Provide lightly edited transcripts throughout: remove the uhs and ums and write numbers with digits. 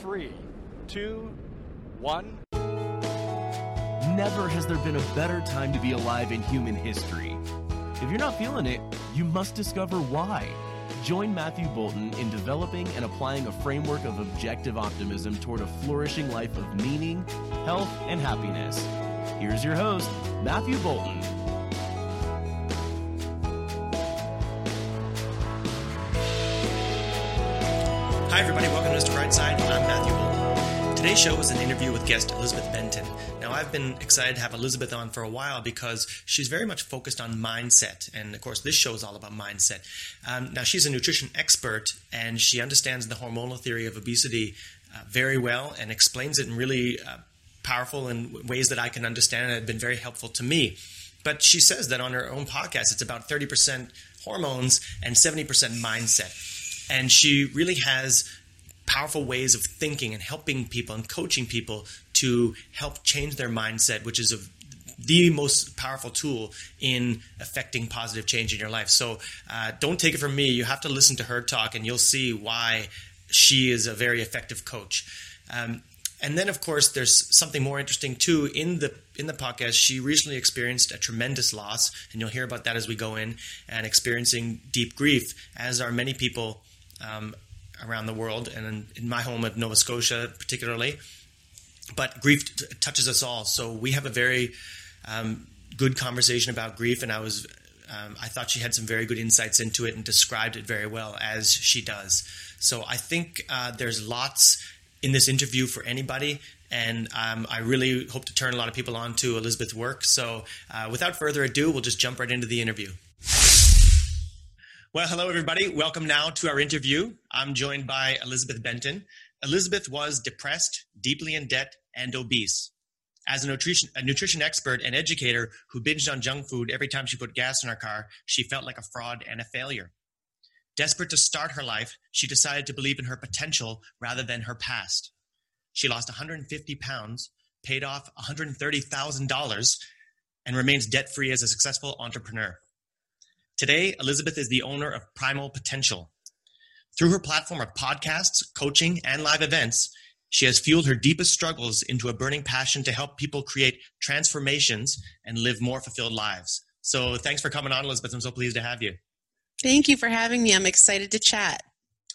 3, 2, 1... Never has there been a better time to be alive in human history. If you're not feeling it, you must discover why. Join Matthew Bolton in developing and applying a framework of objective optimism toward a flourishing life of meaning, health, and happiness. Here's your host, Matthew Bolton. Hi, everybody. Welcome to Mr. Bright Side. I'm Matthew Bolton. Today's show is an interview with guest Elizabeth Benton. Now, I've been excited to have Elizabeth on for a while because she's very much focused on mindset. And, of course, this show is all about mindset. Now, she's a nutrition expert, and she understands the hormonal theory of obesity very well and explains it in really powerful and ways that I can understand it and have been very helpful to me. But she says that on her own podcast, it's about 30% hormones and 70% mindset. And she really has powerful ways of thinking and helping people and coaching people to help change their mindset, which is the most powerful tool in affecting positive change in your life. So don't take it from me. You have to listen to her talk, and you'll see why she is a very effective coach. And then, of course, there's something more interesting, too. In the podcast, she recently experienced a tremendous loss, and you'll hear about that as we go in, and experiencing deep grief, as are many people around the world, and in my home of Nova Scotia particularly. But grief touches us all, so we have a very good conversation about grief, and I thought she had some very good insights into it and described it very well, as she does. So I think there's lots in this interview for anybody, and I really hope to turn a lot of people on to Elizabeth's work. So without further ado, we'll just jump right into the interview. Well, hello, everybody. Welcome now to our interview. I'm joined by Elizabeth Benton. Elizabeth was depressed, deeply in debt, and obese. As a nutrition expert and educator who binged on junk food every time she put gas in her car, she felt like a fraud and a failure. Desperate to start her life, she decided to believe in her potential rather than her past. She lost 150 pounds, paid off $130,000, and remains debt-free as a successful entrepreneur. Today, Elizabeth is the owner of Primal Potential. Through her platform of podcasts, coaching, and live events, she has fueled her deepest struggles into a burning passion to help people create transformations and live more fulfilled lives. So thanks for coming on, Elizabeth. I'm so pleased to have you. Thank you for having me. I'm excited to chat.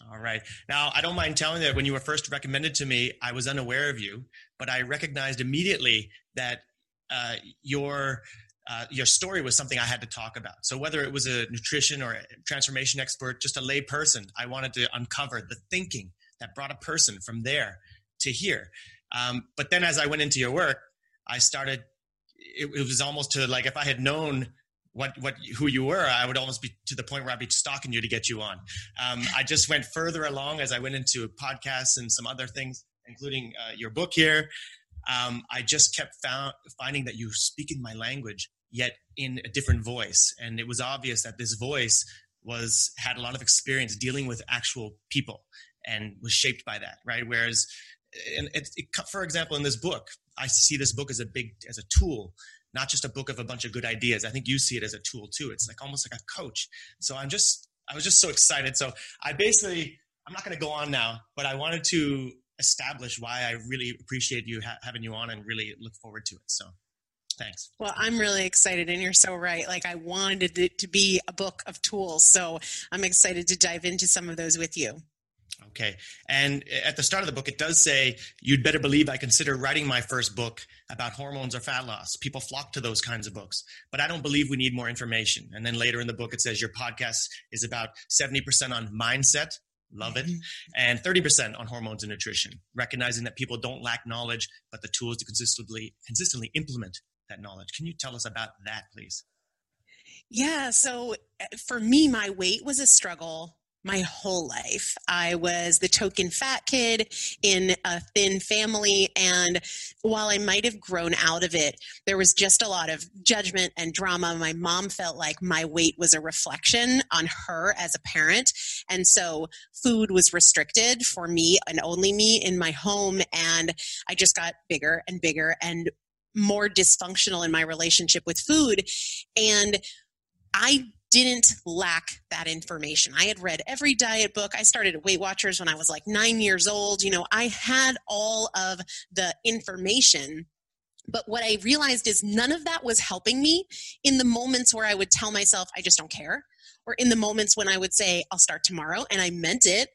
All right. Now, I don't mind telling you that when you were first recommended to me, I was unaware of you, but I recognized immediately that your story was something I had to talk about. So whether it was a nutrition or a transformation expert, just a lay person, I wanted to uncover the thinking that brought a person from there to here. But then as I went into your work, I started, it was almost to like, if I had known who you were, I would almost be to the point where I'd be stalking you to get you on. I just went further along as I went into podcasts and some other things, including your book here. I just kept finding that you speak in my language, yet in a different voice. And it was obvious that this voice had a lot of experience dealing with actual people and was shaped by that, right? Whereas, for example, in this book, I see this book as a tool, not just a book of a bunch of good ideas. I think you see it as a tool too. It's like almost like a coach. So I was just so excited. So I'm not going to go on now, but I wanted to establish why I really appreciate you having you on and really look forward to it. So thanks. Well, I'm really excited, and you're so right. Like, I wanted it to be a book of tools. So I'm excited to dive into some of those with you. Okay. And at the start of the book, it does say, "You'd better believe I consider writing my first book about hormones or fat loss. People flock to those kinds of books, but I don't believe we need more information." And then later in the book, it says your podcast is about 70% on mindset. Love it. And 30% on hormones and nutrition, recognizing that people don't lack knowledge, but the tools to consistently implement that knowledge. Can you tell us about that, please? Yeah. So for me, my weight was a struggle my whole life. I was the token fat kid in a thin family. And while I might have grown out of it, there was just a lot of judgment and drama. My mom felt like my weight was a reflection on her as a parent. And so food was restricted for me and only me in my home. And I just got bigger and bigger and more dysfunctional in my relationship with food. And I didn't lack that information. I had read every diet book. I started at Weight Watchers when I was like 9 years old. You know, I had all of the information. But what I realized is none of that was helping me in the moments where I would tell myself, I just don't care, or in the moments when I would say, I'll start tomorrow, and I meant it.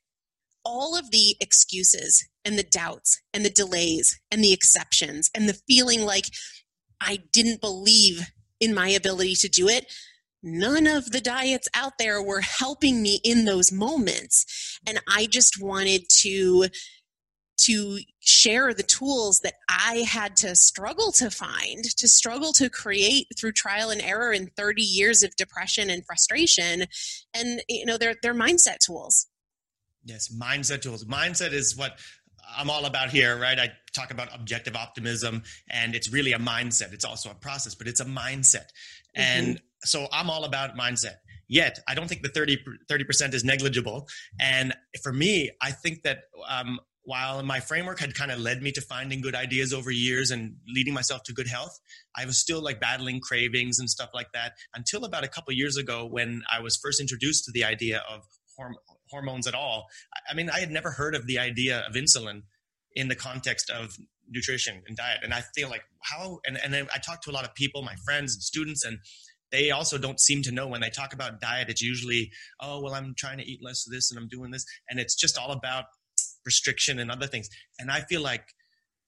All of the excuses and the doubts and the delays and the exceptions and the feeling like I didn't believe in my ability to do it, none of the diets out there were helping me in those moments. And I just wanted to share the tools that I had to struggle to find, to struggle to create through trial and error in 30 years of depression and frustration. And, you know, they're mindset tools. Yes, mindset tools. Mindset is what I'm all about here, right? I talk about objective optimism, and it's really a mindset. It's also a process, but it's a mindset. Mm-hmm. And so I'm all about mindset. Yet, I don't think the 30% is negligible. And for me, I think that while my framework had kind of led me to finding good ideas over years and leading myself to good health, I was still like battling cravings and stuff like that until about a couple of years ago when I was first introduced to the idea of hormones at all. I mean, I had never heard of the idea of insulin in the context of nutrition and diet. And I feel like how, and I talk to a lot of people, my friends and students, and they also don't seem to know when they talk about diet, it's usually, oh, well, I'm trying to eat less of this and I'm doing this. And it's just all about restriction and other things. And I feel like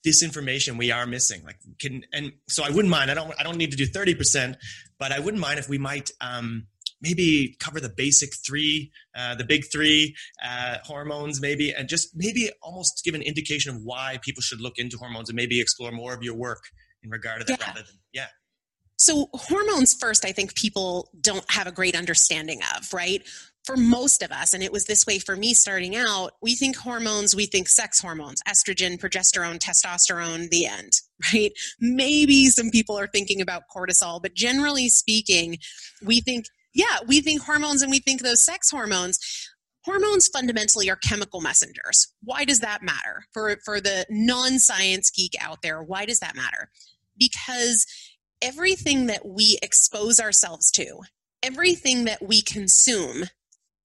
this information we are missing. And so I wouldn't mind, I don't need to do 30%, but I wouldn't mind if we might, maybe cover the basic three, the big three hormones maybe, and just maybe almost give an indication of why people should look into hormones and maybe explore more of your work in regard to that rather than, So hormones first, I think people don't have a great understanding of, right? For most of us, and it was this way for me starting out, we think hormones, we think sex hormones, estrogen, progesterone, testosterone, the end, right? Maybe some people are thinking about cortisol, but generally speaking, we think hormones and we think those sex hormones. Hormones fundamentally are chemical messengers. Why does that matter? For the non-science geek out there, why does that matter? Because everything that we expose ourselves to, everything that we consume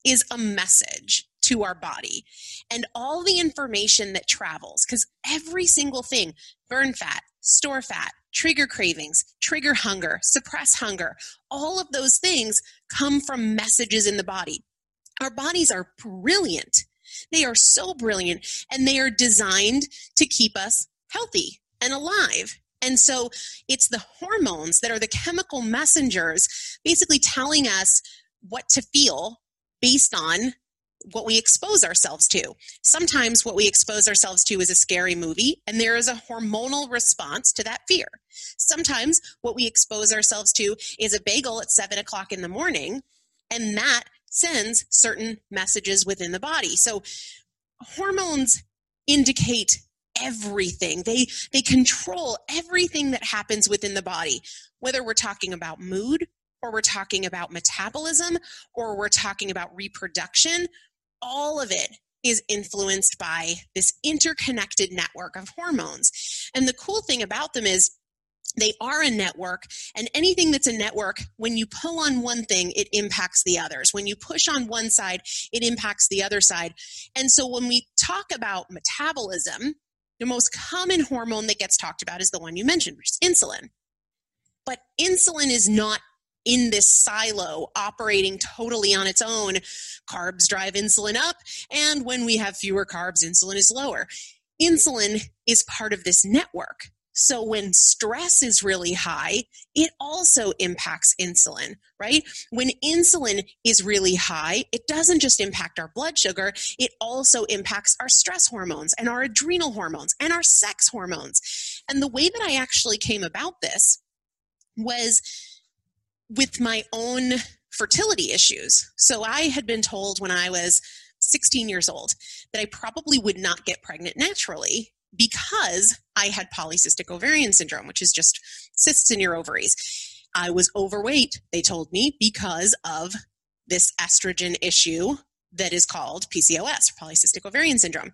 is a message to our body. And all the information that travels, because every single thing, burn fat, store fat, trigger cravings, trigger hunger, suppress hunger. All of those things come from messages in the body. Our bodies are brilliant. They are so brilliant, and they are designed to keep us healthy and alive. And so it's the hormones that are the chemical messengers basically telling us what to feel based on what we expose ourselves to. Sometimes what we expose ourselves to is a scary movie, and there is a hormonal response to that fear. Sometimes what we expose ourselves to is a bagel at 7:00 in the morning, and that sends certain messages within the body. So hormones indicate everything. They control everything that happens within the body, whether we're talking about mood, or we're talking about metabolism, or we're talking about reproduction. All of it is influenced by this interconnected network of hormones. And the cool thing about them is they are a network, and anything that's a network, when you pull on one thing, it impacts the others. When you push on one side, it impacts the other side. And so when we talk about metabolism, the most common hormone that gets talked about is the one you mentioned, which is insulin. But insulin is not in this silo operating totally on its own. Carbs drive insulin up, and when we have fewer carbs, insulin is lower. Insulin is part of this network. So when stress is really high, it also impacts insulin, right? When insulin is really high, it doesn't just impact our blood sugar, it also impacts our stress hormones and our adrenal hormones and our sex hormones. And the way that I actually came about this was with my own fertility issues. So I had been told when I was 16 years old that I probably would not get pregnant naturally because I had polycystic ovarian syndrome, which is just cysts in your ovaries. I was overweight, they told me, because of this estrogen issue that is called PCOS, polycystic ovarian syndrome.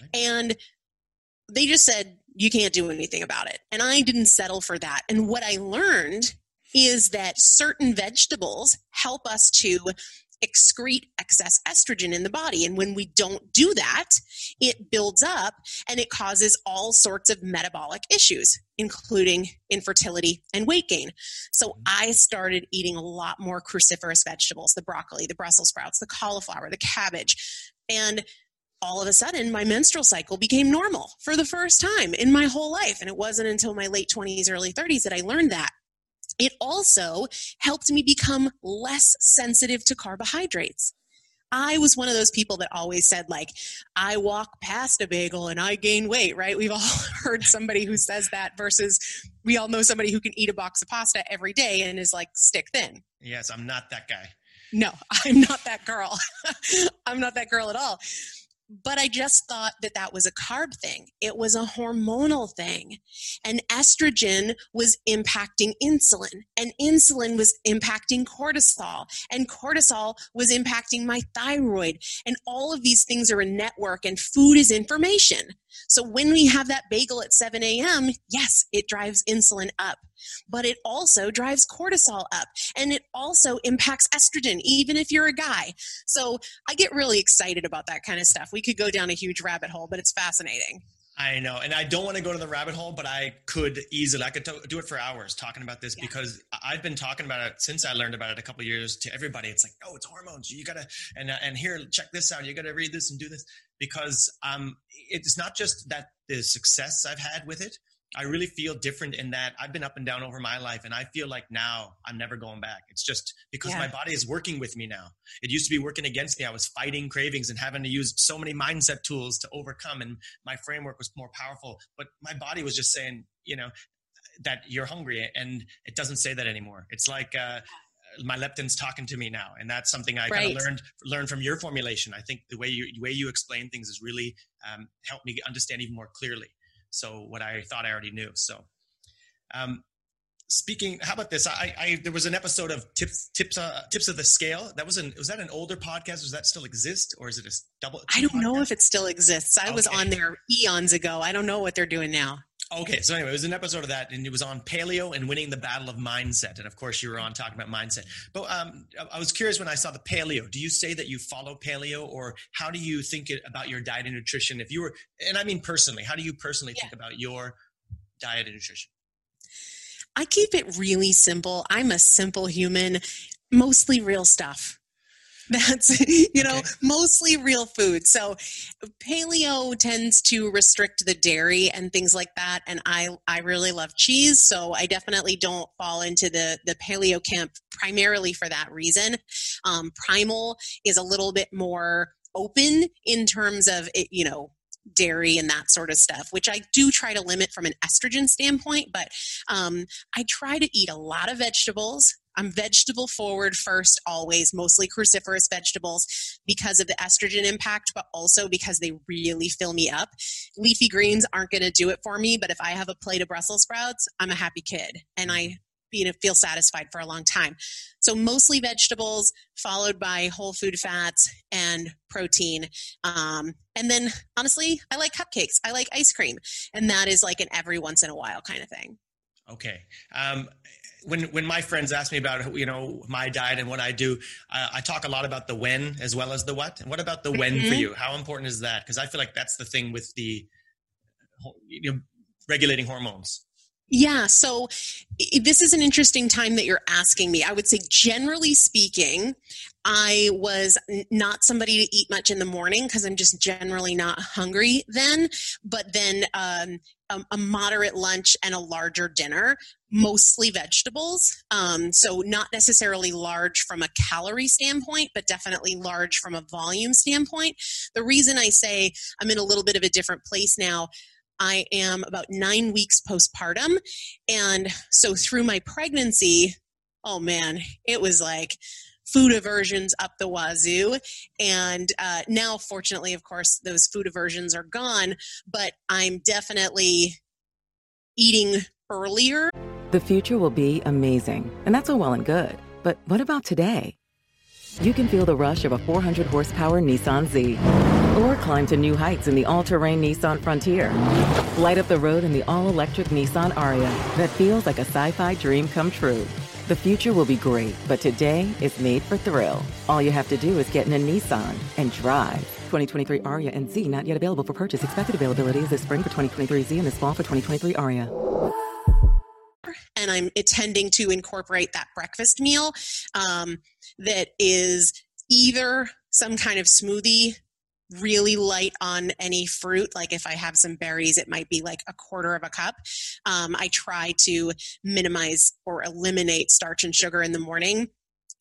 Right. And they just said, you can't do anything about it. And I didn't settle for that. And what I learned is that certain vegetables help us to excrete excess estrogen in the body. And when we don't do that, it builds up and it causes all sorts of metabolic issues, including infertility and weight gain. So I started eating a lot more cruciferous vegetables, the broccoli, the Brussels sprouts, the cauliflower, the cabbage. And all of a sudden, my menstrual cycle became normal for the first time in my whole life. And it wasn't until my late 20s, early 30s that I learned that. It also helped me become less sensitive to carbohydrates. I was one of those people that always said, like, I walk past a bagel and I gain weight, right? We've all heard somebody who says that versus we all know somebody who can eat a box of pasta every day and is like stick thin. Yes, I'm not that guy. No, I'm not that girl. I'm not that girl at all. But I just thought that that was a carb thing. It was a hormonal thing. And estrogen was impacting insulin. And insulin was impacting cortisol. And cortisol was impacting my thyroid. And all of these things are a network, and food is information. So when we have that bagel at 7 a.m., yes, it drives insulin up, but it also drives cortisol up, and it also impacts estrogen, even if you're a guy. So I get really excited about that kind of stuff. We could go down a huge rabbit hole, but it's fascinating. I know. And I don't want to go to the rabbit hole, but I could easily, I could do it for hours talking about this, because I've been talking about it since I learned about it a couple of years to everybody. It's like, oh, it's hormones. You got to, and here, check this out. You got to read this and do this, because it's not just that the success I've had with it. I really feel different in that I've been up and down over my life, and I feel like now I'm never going back. It's just because my body is working with me now. It used to be working against me. I was fighting cravings and having to use so many mindset tools to overcome, and my framework was more powerful. But my body was just saying, you know, that you're hungry, and it doesn't say that anymore. It's like my leptin's talking to me now, and that's something I kind of learned from your formulation. I think the way you explain things has really helped me understand even more clearly. So what I thought I already knew. So speaking, how about this? I there was an episode of Tips of the Scale. That was that an older podcast? Does that still exist, or is it a double? I don't know if it still exists. I was on there eons ago. I don't know what they're doing now. Okay. So anyway, it was an episode of that, and it was on paleo and winning the battle of mindset. And of course you were on talking about mindset, but I was curious when I saw the paleo, do you say that you follow paleo, or how do you think about your diet and nutrition? If you were, and I mean, personally, how do you personally think about your diet and nutrition? I keep it really simple. I'm a simple human, mostly real stuff. That's, you know, mostly real food. So paleo tends to restrict the dairy and things like that. And I really love cheese. So I definitely don't fall into the paleo camp primarily for that reason. Primal is a little bit more open in terms of it, you know, dairy and that sort of stuff, which I do try to limit from an estrogen standpoint, but I try to eat a lot of vegetables. I'm vegetable forward first, always, mostly cruciferous vegetables because of the estrogen impact, but also because they really fill me up. Leafy greens aren't going to do it for me, but if I have a plate of Brussels sprouts, I'm a happy kid, and I feel satisfied for a long time. So mostly vegetables, followed by whole food fats and protein. And then honestly, I like cupcakes. I like ice cream. And that is like an every once in a while kind of thing. Okay. When my friends ask me about, you know, my diet and what I do, I talk a lot about the when as well as the what. And what about the when for you? How important is that? Because I feel like that's the thing with the, you know, regulating hormones. Yeah. So this is an interesting time that you're asking me. I would say, generally speaking, I was not somebody to eat much in the morning because I'm just generally not hungry then, but then a moderate lunch and a larger dinner, mostly vegetables. So not necessarily large from a calorie standpoint, but definitely large from a volume standpoint. The reason I say I'm in a little bit of a different place now, I am about 9 weeks postpartum. And so through my pregnancy, oh man, it was like food aversions up the wazoo. And now, fortunately, of course, those food aversions are gone, but I'm definitely eating earlier. The future will be amazing, and that's all well and good. But what about today? You can feel the rush of a 400-horsepower Nissan Z or climb to new heights in the all-terrain Nissan Frontier. Light up the road in the all-electric Nissan Aria that feels like a sci-fi dream come true. The future will be great, but today is made for thrill. All you have to do is get in a Nissan and drive. 2023 Aria and Z not yet available for purchase. Expected availability is this spring for 2023 Z and this fall for 2023 Aria. And I'm intending to incorporate that breakfast meal that is either some kind of smoothie, really light on any fruit. Like if I have some berries, it might be like 1/4 cup. I try to minimize or eliminate starch and sugar in the morning.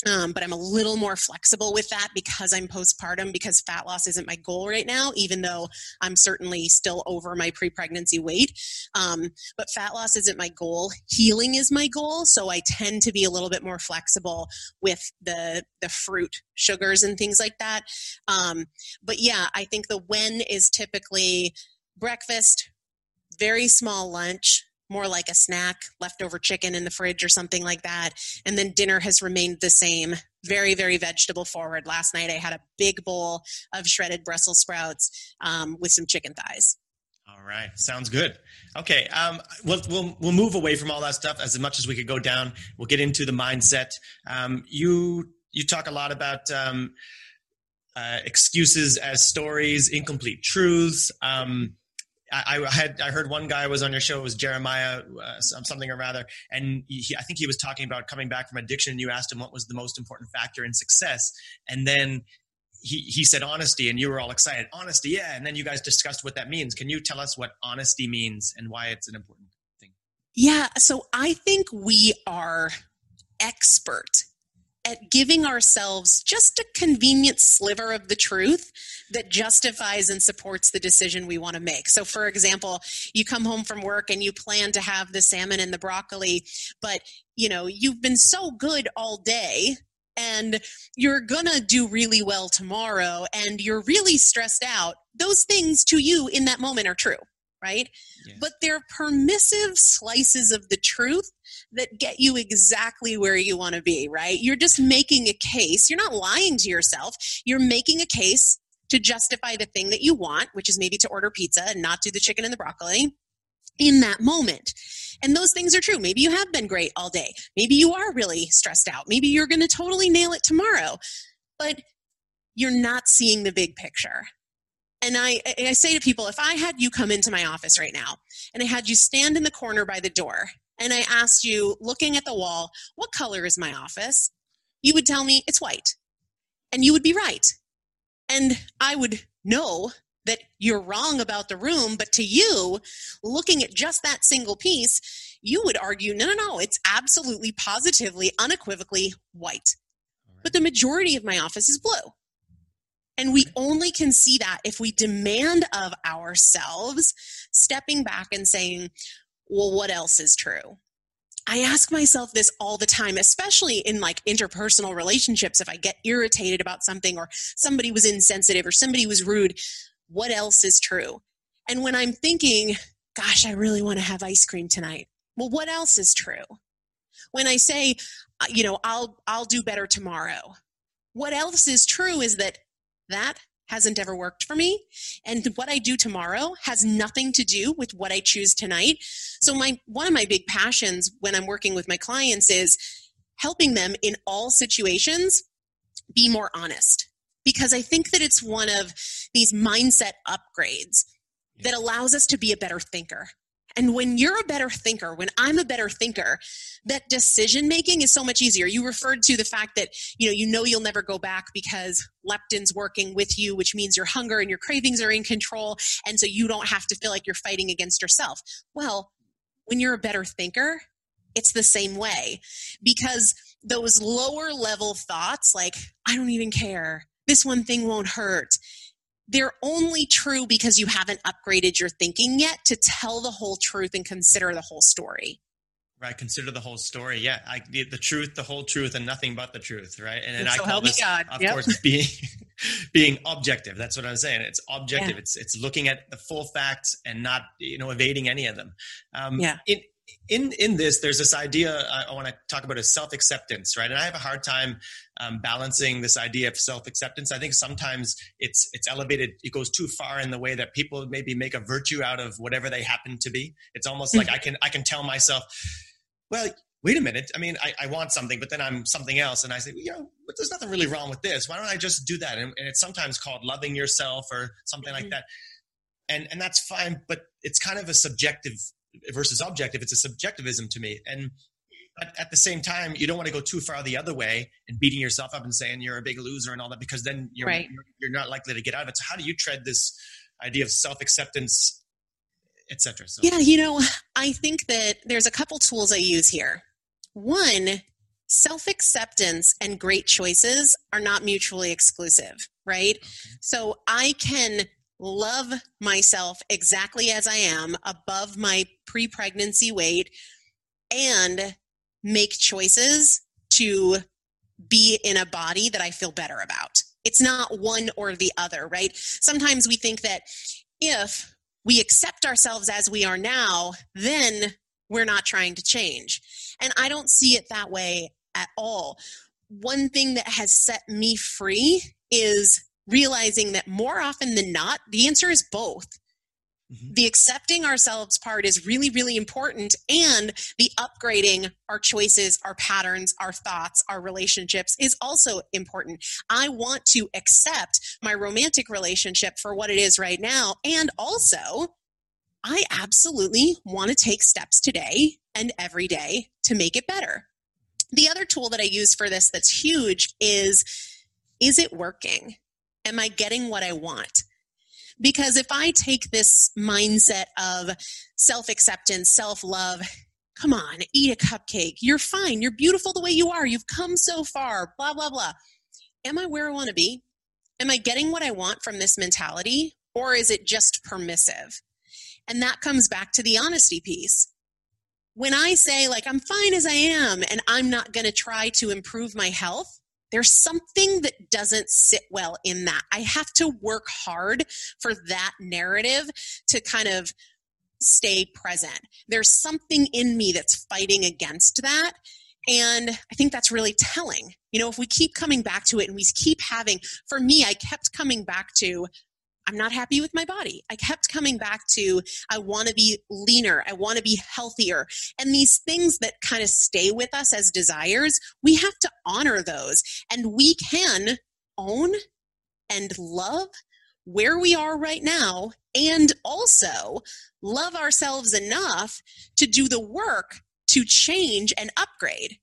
But I'm a little more flexible with that because I'm postpartum, because fat loss isn't my goal right now, even though I'm certainly still over my pre-pregnancy weight. But fat loss isn't my goal. Healing is my goal. So I tend to be a little bit more flexible with the fruit sugars and things like that. But yeah, I think the when is typically breakfast, very small lunch, more like a snack, leftover chicken in the fridge or something like that. And then dinner has remained the same, very, very vegetable forward. Last night I had a big bowl of shredded Brussels sprouts with some chicken thighs. All right. Sounds good. Okay. We'll move away from all that stuff as much as we could go down. We'll get into the mindset. You talk a lot about excuses as stories, incomplete truths. I heard one guy was on your show. It was Jeremiah something or rather, and I think he was talking about coming back from addiction. And you asked him what was the most important factor in success, and then he said honesty, and you were all excited. Honesty, yeah. And then you guys discussed what that means. Can you tell us what honesty means and why it's an important thing? Yeah. So I think we are expert at giving ourselves just a convenient sliver of the truth that justifies and supports the decision we want to make. So for example, you come home from work and you plan to have the salmon and the broccoli, but you know, you've been so good all day and you're going to do really well tomorrow and you're really stressed out. Those things to you in that moment are true, right? Yeah. But they're permissive slices of the truth that get you exactly where you want to be, right? You're just making a case. You're not lying to yourself. You're making a case to justify the thing that you want, which is maybe to order pizza and not do the chicken and the broccoli in that moment. And those things are true. Maybe you have been great all day. Maybe you are really stressed out. Maybe you're going to totally nail it tomorrow, but you're not seeing the big picture. And I say to people, if I had you come into my office right now and I had you stand in the corner by the door and I asked you, looking at the wall, what color is my office? You would tell me it's white. And you would be right. And I would know that you're wrong about the room. But to you, looking at just that single piece, you would argue, no, it's absolutely, positively, unequivocally white. Right. But the majority of my office is blue. And we only can see that if we demand of ourselves stepping back and saying, well, what else is true? I ask myself this all the time, especially in like interpersonal relationships. If I get irritated about something or somebody was insensitive or somebody was rude, what else is true? And when I'm thinking, gosh, I really want to have ice cream tonight. Well, what else is true? When I say, you know, I'll do better tomorrow. What else is true is that hasn't ever worked for me. And what I do tomorrow has nothing to do with what I choose tonight. So one of my big passions when I'm working with my clients is helping them in all situations be more honest. Because I think that it's one of these mindset upgrades that allows us to be a better thinker. And when you're a better thinker, when I'm a better thinker, that decision-making is so much easier. You referred to the fact that, you know you'll never go back because leptin's working with you, which means your hunger and your cravings are in control. And so you don't have to feel like you're fighting against yourself. Well, when you're a better thinker, it's the same way, because those lower level thoughts like, I don't even care, this one thing won't hurt, they're only true because you haven't upgraded your thinking yet to tell the whole truth and consider the whole story. Right. Consider the whole story. Yeah. The truth, the whole truth, and nothing but the truth. Right. And I call this, of course, being objective. That's what I'm saying. It's objective. Yeah. It's looking at the full facts and not, evading any of them. In this, there's this idea I want to talk about is self-acceptance, right? And I have a hard time balancing this idea of self-acceptance. I think sometimes it's elevated. It goes too far in the way that people maybe make a virtue out of whatever they happen to be. It's almost like I can tell myself, well, wait a minute. I mean, I want something, but then I'm something else. And I say, but there's nothing really wrong with this. Why don't I just do that? And it's sometimes called loving yourself or something like that. And that's fine, but it's kind of a subjective versus objective. It's a subjectivism to me. And at the same time, you don't want to go too far the other way and beating yourself up and saying you're a big loser and all that, because then you're not likely to get out of it. So how do you tread this idea of self-acceptance, et cetera? So. Yeah. I think that there's a couple tools I use here. One, self-acceptance and great choices are not mutually exclusive, right? Okay. So I can love myself exactly as I am, above my pre-pregnancy weight, and make choices to be in a body that I feel better about. It's not one or the other, right? Sometimes we think that if we accept ourselves as we are now, then we're not trying to change. And I don't see it that way at all. One thing that has set me free is realizing that more often than not, the answer is both. Mm-hmm. The accepting ourselves part is really, really important. And the upgrading our choices, our patterns, our thoughts, our relationships is also important. I want to accept my romantic relationship for what it is right now. And also, I absolutely want to take steps today and every day to make it better. The other tool that I use for this that's huge is it working? Am I getting what I want? Because if I take this mindset of self-acceptance, self-love, come on, eat a cupcake, you're fine, you're beautiful the way you are, you've come so far, blah, blah, blah. Am I where I want to be? Am I getting what I want from this mentality? Or is it just permissive? And that comes back to the honesty piece. When I say, like, I'm fine as I am and I'm not going to try to improve my health, there's something that doesn't sit well in that. I have to work hard for that narrative to kind of stay present. There's something in me that's fighting against that. And I think that's really telling. If we keep coming back to it and we keep having, for me, I kept coming back to, I'm not happy with my body. I kept coming back to, I want to be leaner. I want to be healthier. And these things that kind of stay with us as desires, we have to honor those. And we can own and love where we are right now, and also love ourselves enough to do the work to change and upgrade.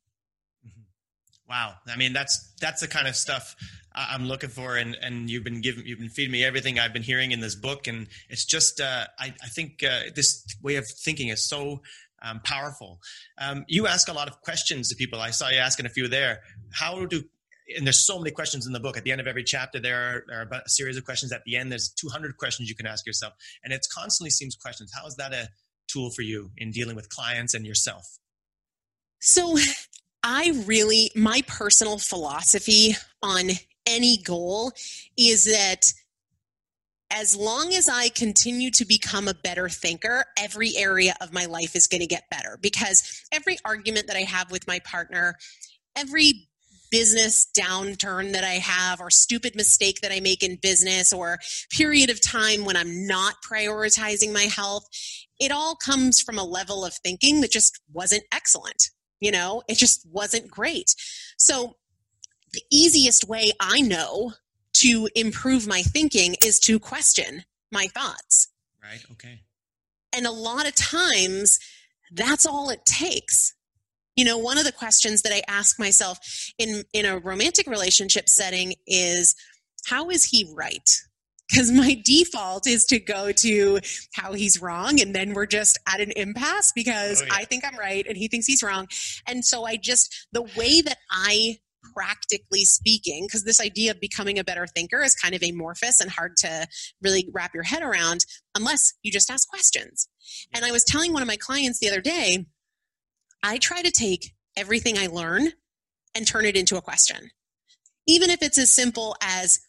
Wow. I mean, that's the kind of stuff I'm looking for. And you've been feeding me everything I've been hearing in this book. And it's just, I think this way of thinking is so powerful. You ask a lot of questions to people. I saw you asking a few there. And there's so many questions in the book. At the end of every chapter, there are about a series of questions. At the end, there's 200 questions you can ask yourself. And it constantly seems questions. How is that a tool for you in dealing with clients and yourself? So my personal philosophy on any goal is that as long as I continue to become a better thinker, every area of my life is going to get better. Because every argument that I have with my partner, every business downturn that I have, or stupid mistake that I make in business, or period of time when I'm not prioritizing my health, it all comes from a level of thinking that just wasn't excellent. It just wasn't great. So the easiest way I know to improve my thinking is to question my thoughts. Right. Okay. And a lot of times that's all it takes. One of the questions that I ask myself in a romantic relationship setting is, how is he right? Because my default is to go to how he's wrong, and then we're just at an impasse because I think I'm right and he thinks he's wrong. And so the way that I, practically speaking, because this idea of becoming a better thinker is kind of amorphous and hard to really wrap your head around unless you just ask questions. And I was telling one of my clients the other day, I try to take everything I learn and turn it into a question. Even if it's as simple as,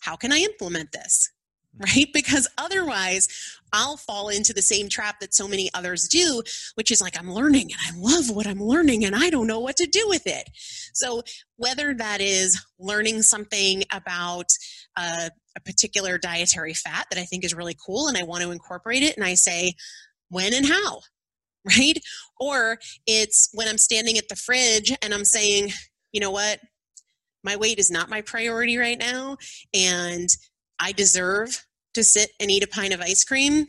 how can I implement this? Right? Because otherwise, I'll fall into the same trap that so many others do, which is like, I'm learning and I love what I'm learning and I don't know what to do with it. So whether that is learning something about a particular dietary fat that I think is really cool and I want to incorporate it, and I say, when and how, right? Or it's when I'm standing at the fridge and I'm saying, you know what, my weight is not my priority right now, and I deserve to sit and eat a pint of ice cream.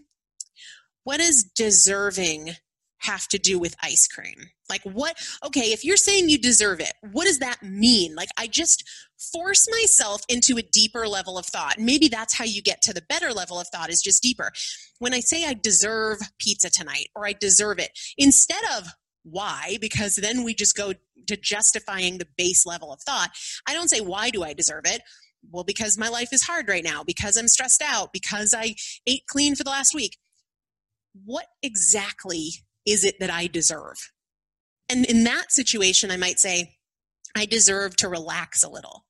What does deserving have to do with ice cream? Like what, okay, if you're saying you deserve it, what does that mean? Like I just force myself into a deeper level of thought. Maybe that's how you get to the better level of thought, is just deeper. When I say I deserve pizza tonight, or I deserve it, instead of why, because then we just go to justifying the base level of thought. I don't say, why do I deserve it? Well, because my life is hard right now, because I'm stressed out, because I ate clean for the last week. What exactly is it that I deserve? And in that situation, I might say, I deserve to relax a little.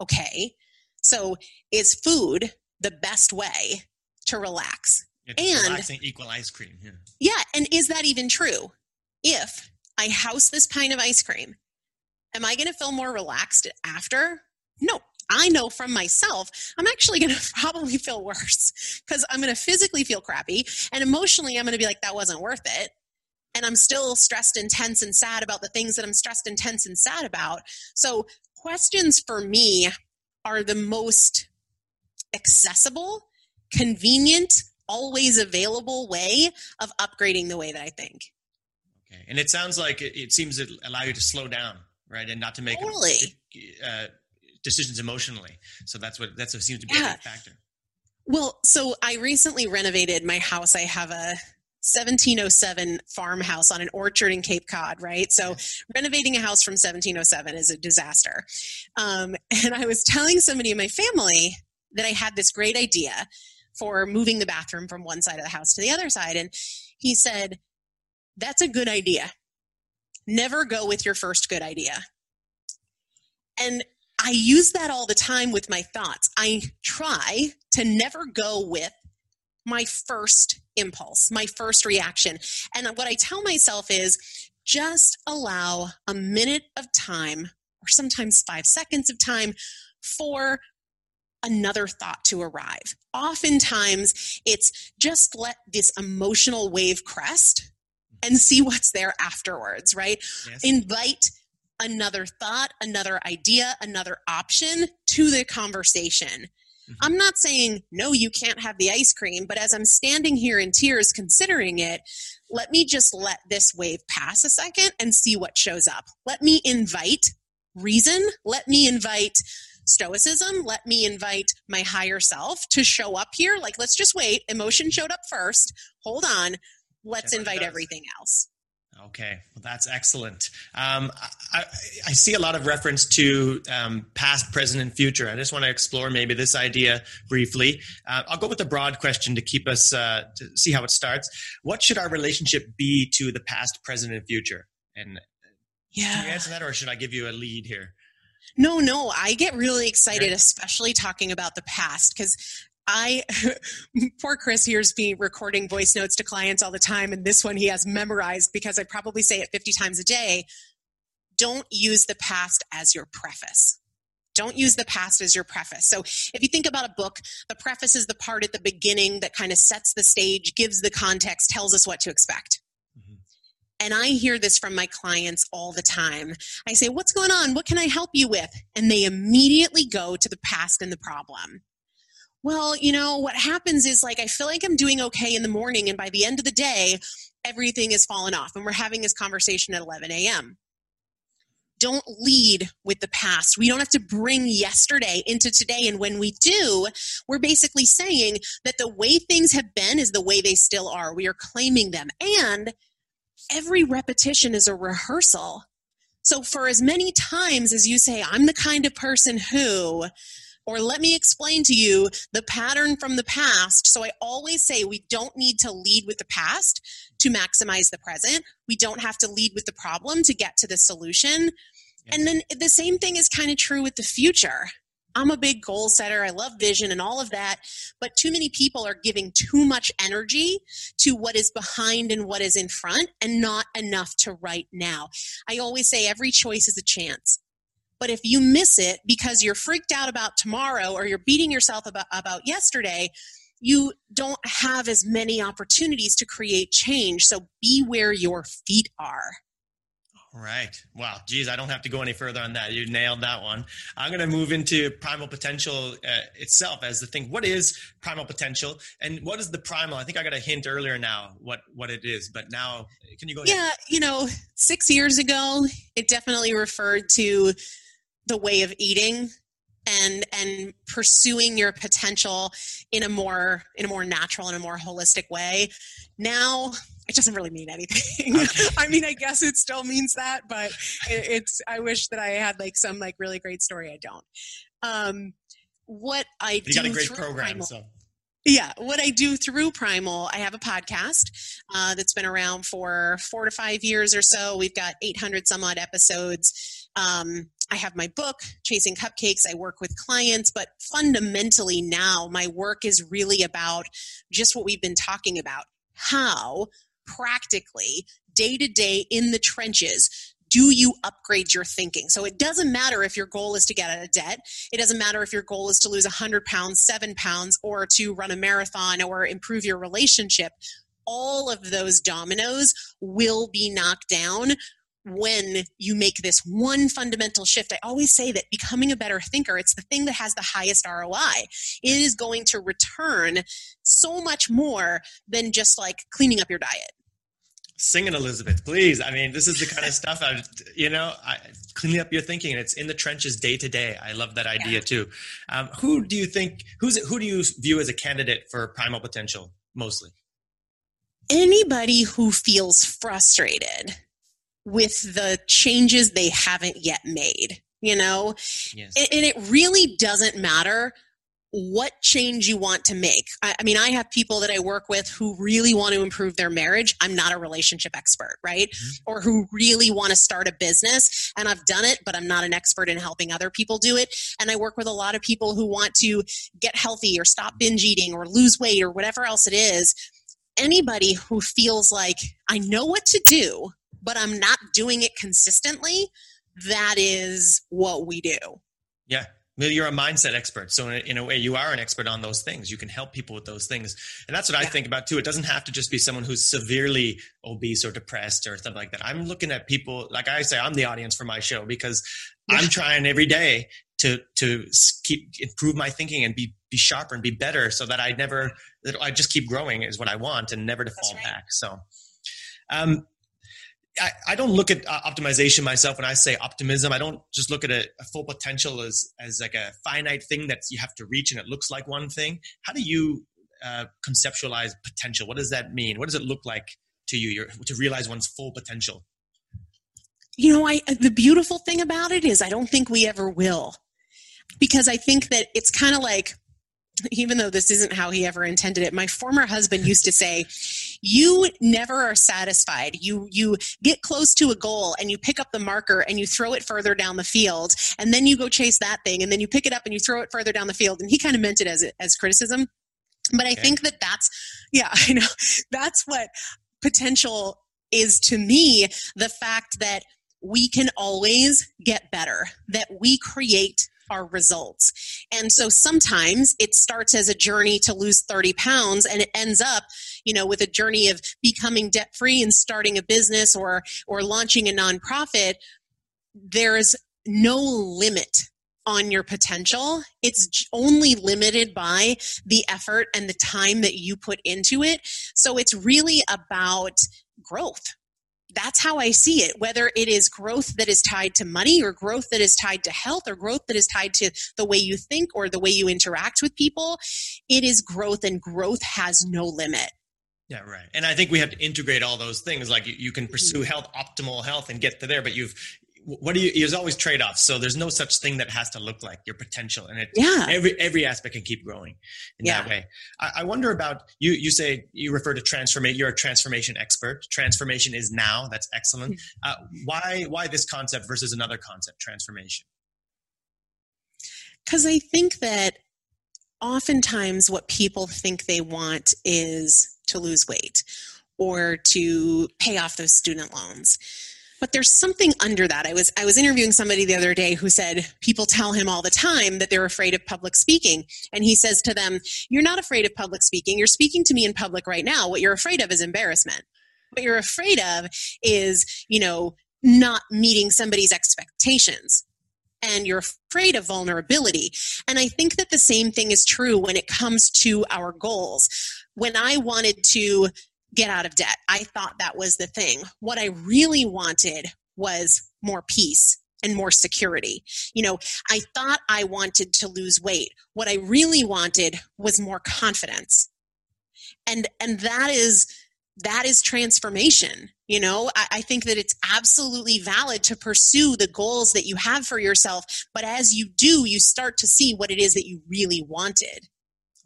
Okay. So is food the best way to relax? It's relaxing equal ice cream. Yeah. And is that even true? If I house this pint of ice cream, am I going to feel more relaxed after? No. I know from myself, I'm actually going to probably feel worse, because I'm going to physically feel crappy, and emotionally I'm going to be like, that wasn't worth it. And I'm still stressed and tense and sad about the things that I'm stressed and tense and sad about. So questions for me are the most accessible, convenient, always available way of upgrading the way that I think. Okay. And it sounds like it seems to allow you to slow down, right? And not to make decisions emotionally. So that's what seems to be a big factor. Well, so I recently renovated my house. I have a 1707 farmhouse on an orchard in Cape Cod, right? So renovating a house from 1707 is a disaster. And I was telling somebody in my family that I had this great idea for moving the bathroom from one side of the house to the other side. And he said, that's a good idea. Never go with your first good idea. And I use that all the time with my thoughts. I try to never go with my first impulse, my first reaction. And what I tell myself is, just allow a minute of time, or sometimes 5 seconds of time, for another thought to arrive. Oftentimes, it's just let this emotional wave crest and see what's there afterwards, right? Yes. Invite another thought, another idea, another option to the conversation. Mm-hmm. I'm not saying, no, you can't have the ice cream, but as I'm standing here in tears considering it, let me just let this wave pass a second and see what shows up. Let me invite reason. Let me invite stoicism. Let me invite my higher self to show up here. Like, let's just wait. Emotion showed up first. Hold on. Let's invite everything else. Okay. Well, that's excellent. I see a lot of reference to past, present, and future. I just want to explore maybe this idea briefly. I'll go with a broad question to keep us, to see how it starts. What should our relationship be to the past, present, and future? And can you answer that, or should I give you a lead here? No. I get really excited, especially talking about the past, because poor Chris hears me recording voice notes to clients all the time, and this one he has memorized because I probably say it 50 times a day. Don't use the past as your preface. Don't use the past as your preface. So if you think about a book, the preface is the part at the beginning that kind of sets the stage, gives the context, tells us what to expect. Mm-hmm. And I hear this from my clients all the time. I say, what's going on? What can I help you with? And they immediately go to the past and the problem. Well, you know, what happens is, like, I feel like I'm doing okay in the morning, and by the end of the day, everything has fallen off, and we're having this conversation at 11 a.m. Don't lead with the past. We don't have to bring yesterday into today, and when we do, we're basically saying that the way things have been is the way they still are. We are claiming them, and every repetition is a rehearsal. So for as many times as you say, I'm the kind of person who... or let me explain to you the pattern from the past. So I always say we don't need to lead with the past to maximize the present. We don't have to lead with the problem to get to the solution. Yeah. And then the same thing is kind of true with the future. I'm a big goal setter. I love vision and all of that. But too many people are giving too much energy to what is behind and what is in front and not enough to right now. I always say every choice is a chance. But if you miss it because you're freaked out about tomorrow or you're beating yourself about yesterday, you don't have as many opportunities to create change. So be where your feet are. All right. Wow. Geez, I don't have to go any further on that. You nailed that one. I'm going to move into primal potential itself as the thing. What is primal potential and what is the primal? I think I got a hint earlier now what it is, but now can you go ahead? Yeah. 6 years ago, it definitely referred to the way of eating and pursuing your potential in a more natural and a more holistic way. Now, it doesn't really mean anything. Okay. I mean, I guess it still means that, but it's, I wish that I had some really great story. I don't. What I you do got a great program, Primal, so. Yeah. What I do through Primal, I have a podcast that's been around for 4 to 5 years or so. We've got 800 some odd episodes. I have my book, Chasing Cupcakes. I work with clients, but fundamentally now my work is really about just what we've been talking about. How practically, day to day in the trenches, do you upgrade your thinking? So it doesn't matter if your goal is to get out of debt. It doesn't matter if your goal is to lose 100 pounds, 7 pounds, or to run a marathon or improve your relationship. All of those dominoes will be knocked down when you make this one fundamental shift. I always say that becoming a better thinker, it's the thing that has the highest ROI. It is going to return so much more than just cleaning up your diet. Sing it, Elizabeth, please. I mean, this is the kind of stuff I clean up your thinking, and it's in the trenches day to day. I love that idea too. Who do you view as a candidate for primal potential mostly? Anybody who feels frustrated with the changes they haven't yet made, Yes. And it really doesn't matter what change you want to make. I mean, I have people that I work with who really want to improve their marriage. I'm not a relationship expert, right? Mm-hmm. Or who really want to start a business, and I've done it, but I'm not an expert in helping other people do it. And I work with a lot of people who want to get healthy or stop binge eating or lose weight or whatever else it is. Anybody who feels like, I know what to do, but I'm not doing it consistently, that is what we do. Yeah. Well, you're a mindset expert. So in a way, you are an expert on those things. You can help people with those things. And that's what I think about too. It doesn't have to just be someone who's severely obese or depressed or something like that. I'm looking at people, like I say, I'm the audience for my show because I'm trying every day to keep improve my thinking and be sharper and be better so that I just keep growing is what I want and never to fall back. So, I don't look at optimization myself when I say optimism. I don't just look at a full potential as like a finite thing that you have to reach and it looks like one thing. How do you conceptualize potential? What does that mean? What does it look like to you to realize one's full potential? The beautiful thing about it is I don't think we ever will, because I think that it's kind of like, even though this isn't how he ever intended it, my former husband used to say, you never are satisfied. You get close to a goal and you pick up the marker and you throw it further down the field, and then you go chase that thing, and then you pick it up and you throw it further down the field. And he kind of meant it as criticism. But I think that's what potential is to me, the fact that we can always get better, that we create our results. And so sometimes it starts as a journey to lose 30 pounds and it ends up, with a journey of becoming debt-free and starting a business or launching a nonprofit. There's no limit on your potential. It's only limited by the effort and the time that you put into it. So it's really about growth. That's how I see it, whether it is growth that is tied to money or growth that is tied to health or growth that is tied to the way you think or the way you interact with people. It is growth, and growth has no limit. Yeah, right. And I think we have to integrate all those things. Like you can pursue health, optimal health, and get to there, but you've what do you, there's always trade-offs. So there's no such thing that has to look like your potential, and it, every aspect can keep growing in that way. I wonder about you. You say you refer to transformation. You're a transformation expert. Transformation is now. That's excellent. Why this concept versus another concept, transformation? Because I think that oftentimes what people think they want is to lose weight or to pay off those student loans. But there's something under that. I was interviewing somebody the other day who said people tell him all the time that they're afraid of public speaking. And he says to them, you're not afraid of public speaking. You're speaking to me in public right now. What you're afraid of is embarrassment. What you're afraid of is, you know, not meeting somebody's expectations. And you're afraid of vulnerability. And I think that the same thing is true when it comes to our goals. When I wanted to get out of debt, I thought that was the thing. What I really wanted was more peace and more security. You know, I thought I wanted to lose weight. What I really wanted was more confidence. And that is transformation. You know, I think that it's absolutely valid to pursue the goals that you have for yourself. But as you do, you start to see what it is that you really wanted.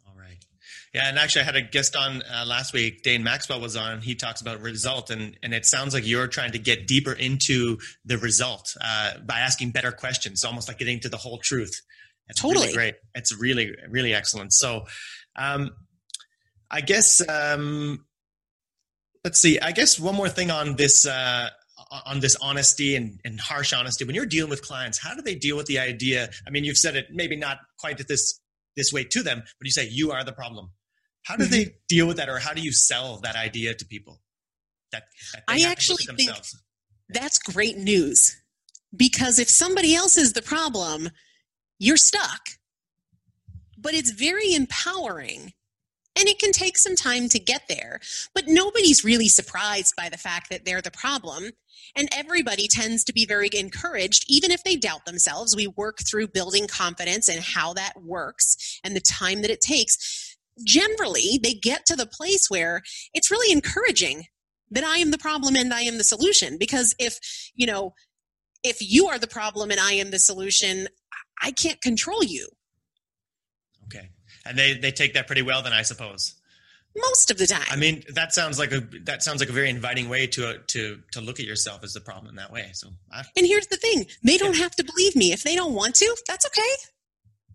All right. Yeah. And actually, I had a guest on last week. Dane Maxwell was on. He talks about result. And it sounds like you're trying to get deeper into the result by asking better questions, almost like getting to the whole truth. It's totally really great. It's really, really excellent. So I guess... let's see. I guess one more thing on this honesty and harsh honesty. When you're dealing with clients, how do they deal with the idea? I mean, you've said it maybe not quite at this way to them, but you say you are the problem. How do they deal with that, or how do you sell that idea to people? That I actually think that's great news, because if somebody else is the problem, you're stuck. But it's very empowering. And it can take some time to get there, but nobody's really surprised by the fact that they're the problem. And everybody tends to be very encouraged, even if they doubt themselves. We work through building confidence and how that works and the time that it takes. Generally, they get to the place where it's really encouraging that I am the problem and I am the solution. Because if you are the problem and I am the solution, I can't control you. Okay. And they take that pretty well then, I suppose. Most of the time. I mean, that sounds like a very inviting way to look at yourself as the problem in that way. So, and here's the thing. They don't have to believe me. If they don't want to, that's okay.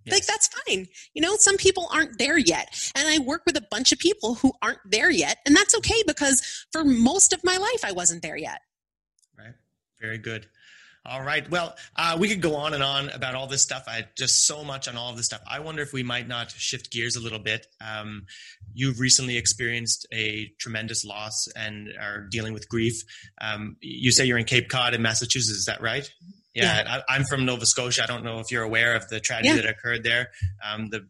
Yes. Like, that's fine. You know, some people aren't there yet. And I work with a bunch of people who aren't there yet. And that's okay, because for most of my life, I wasn't there yet. Right. Very good. All right. Well, we could go on and on about all this stuff. I just so much on all of this stuff. I wonder if we might not shift gears a little bit. You've recently experienced a tremendous loss and are dealing with grief. You say you're in Cape Cod in Massachusetts. Is that right? Yeah. I'm from Nova Scotia. I don't know if you're aware of the tragedy that occurred there.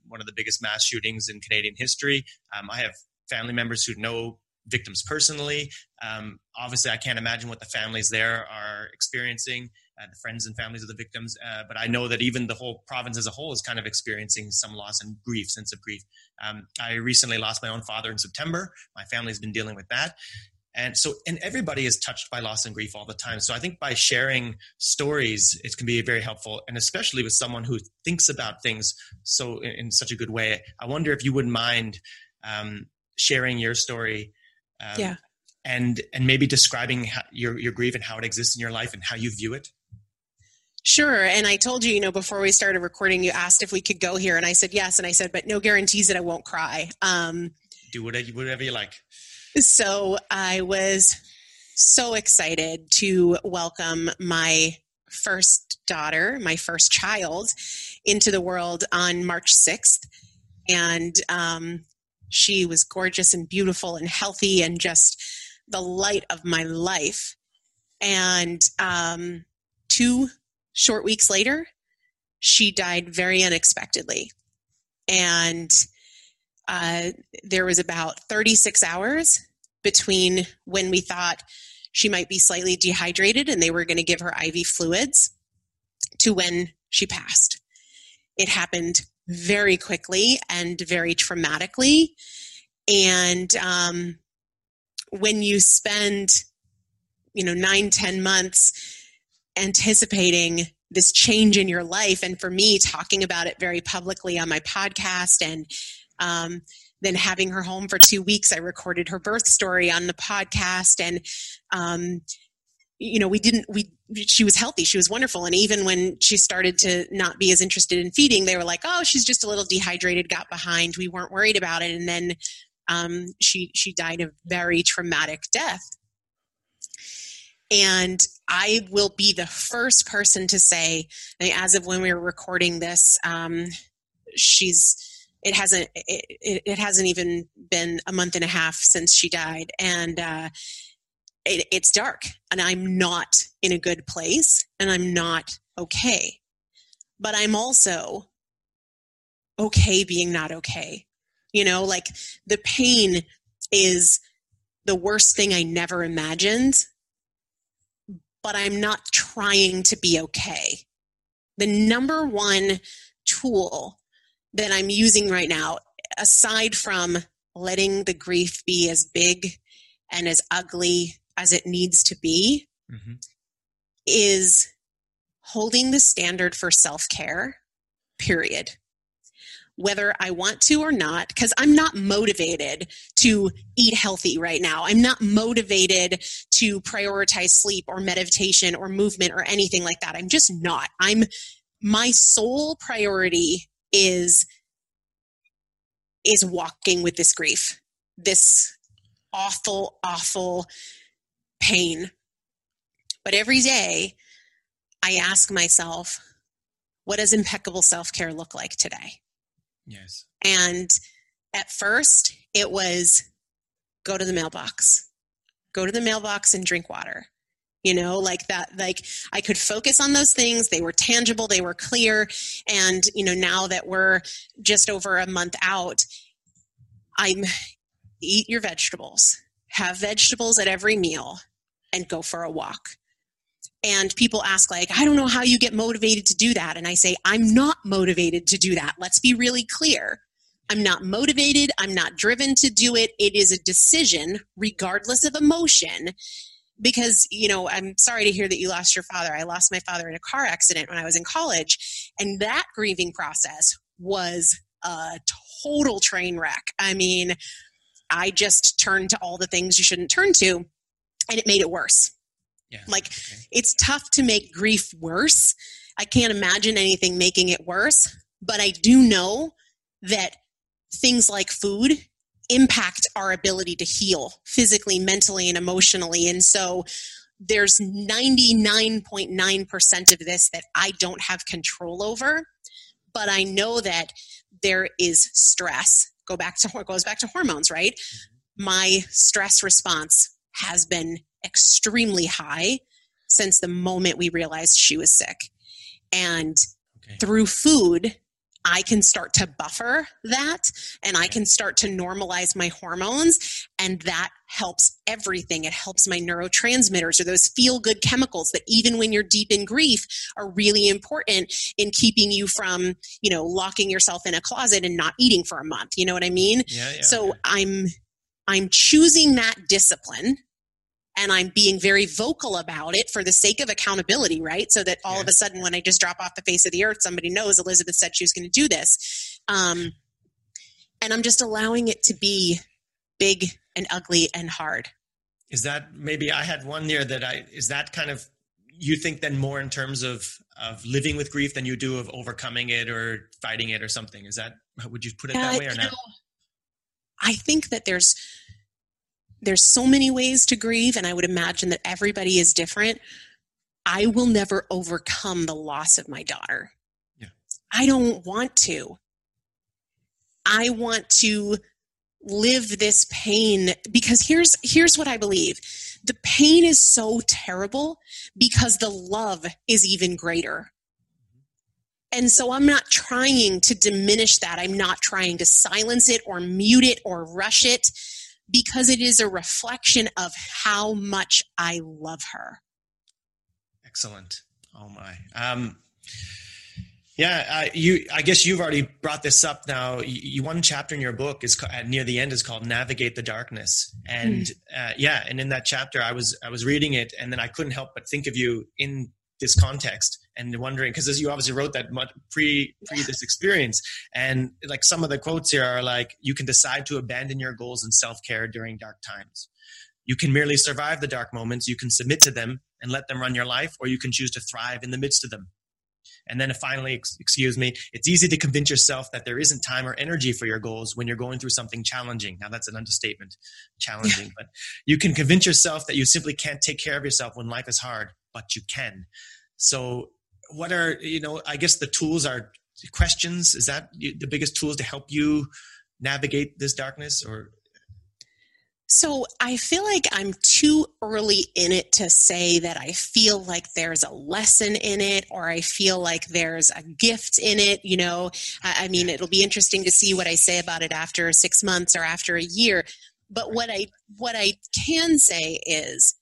One of the biggest mass shootings in Canadian history. I have family members who know victims personally. Obviously, I can't imagine what the families there are experiencing, the friends and families of the victims. But I know that even the whole province as a whole is kind of experiencing some loss and grief, sense of grief. I recently lost my own father in September. My family's been dealing with that. And everybody is touched by loss and grief all the time. So I think by sharing stories, it can be very helpful. And especially with someone who thinks about things so in such a good way. I wonder if you wouldn't mind sharing your story. And maybe describing how your grief and how it exists in your life and how you view it. Sure. And I told you, before we started recording, you asked if we could go here, and I said yes, and I said, but no guarantees that I won't cry. Do whatever you like. So I was so excited to welcome my first daughter, my first child, into the world on March 6th, and she was gorgeous and beautiful and healthy and just the light of my life. And 2 short weeks later, she died very unexpectedly. And there was about 36 hours between when we thought she might be slightly dehydrated and they were going to give her IV fluids to when she passed. It happened very quickly and very traumatically. And when you spend, 9-10 months anticipating this change in your life. And for me, talking about it very publicly on my podcast, and then having her home for 2 weeks, I recorded her birth story on the podcast. And, she was healthy. She was wonderful. And even when she started to not be as interested in feeding, they were like, oh, she's just a little dehydrated, got behind. We weren't worried about it. And then she died a very traumatic death. And I will be the first person to say, as of when we were recording this, it hasn't even been a month and a half since she died. And it's dark, and I'm not in a good place, and I'm not okay. But I'm also okay being not okay. You know, like, the pain is the worst thing I never imagined, but I'm not trying to be okay. The number one tool that I'm using right now, aside from letting the grief be as big and as ugly as it needs to be, mm-hmm. is holding the standard for self-care, period. Whether I want to or not, because I'm not motivated to eat healthy right now. I'm not motivated to prioritize sleep or meditation or movement or anything like that. I'm just not. My sole priority is walking with this grief, this awful, awful pain. But every day I ask myself, what does impeccable self-care look like today? Yes. And at first it was go to the mailbox and drink water. You know, like that, like I could focus on those things. They were tangible, they were clear. And, you know, now that we're just over a month out, eat your vegetables, have vegetables at every meal, and go for a walk. And people ask, like, I don't know how you get motivated to do that. And I say, I'm not motivated to do that. Let's be really clear. I'm not motivated. I'm not driven to do it. It is a decision, regardless of emotion. Because, you know, I'm sorry to hear that you lost your father. I lost my father in a car accident when I was in college. And that grieving process was a total train wreck. I mean, I just turned to all the things you shouldn't turn to, and it made it worse. Yeah, like, okay. It's tough to make grief worse. I can't imagine anything making it worse. But I do know that things like food impact our ability to heal physically, mentally, and emotionally. And so there's 99.9% of this that I don't have control over, but I know that there is stress. Goes back to hormones, right? My stress response has been extremely high since the moment we realized she was sick. And through food, I can start to buffer that, and I can start to normalize my hormones, and that helps everything. It helps my neurotransmitters, or those feel-good chemicals that even when you're deep in grief are really important in keeping you from, you know, locking yourself in a closet and not eating for a month. You know what I mean? Yeah, so I'm choosing that discipline, and I'm being very vocal about it for the sake of accountability, right? So that all of a sudden, when I just drop off the face of the earth, somebody knows Elizabeth said she was going to do this. And I'm just allowing it to be big and ugly and hard. Is that, maybe I had one there is that kind of, you think then more in terms of living with grief than you do of overcoming it or fighting it or something? Is that, would you put it that way or not? I think that there's so many ways to grieve, and I would imagine that everybody is different. I will never overcome the loss of my daughter. Yeah. I don't want to. I want to live this pain, because here's what I believe. The pain is so terrible because the love is even greater. And so I'm not trying to diminish that. I'm not trying to silence it or mute it or rush it, because it is a reflection of how much I love her. Excellent. Oh my. I guess you've already brought this up now. One chapter in your book is near the end is called Navigate the Darkness. And in that chapter I was reading it, and then I couldn't help but think of you in this context and wondering, because as you obviously wrote that much pre this experience, and like some of the quotes here are like, you can decide to abandon your goals and self-care during dark times. You can merely survive the dark moments. You can submit to them and let them run your life, or you can choose to thrive in the midst of them. And then finally, it's easy to convince yourself that there isn't time or energy for your goals when you're going through something challenging. Now that's an understatement, challenging, but you can convince yourself that you simply can't take care of yourself when life is hard, but you can. So what are, I guess the tools are questions. Is that the biggest tools to help you navigate this darkness or? So I feel like I'm too early in it to say that I feel like there's a lesson in it or I feel like there's a gift in it. I mean, it'll be interesting to see what I say about it after 6 months or after a year. But what I can say is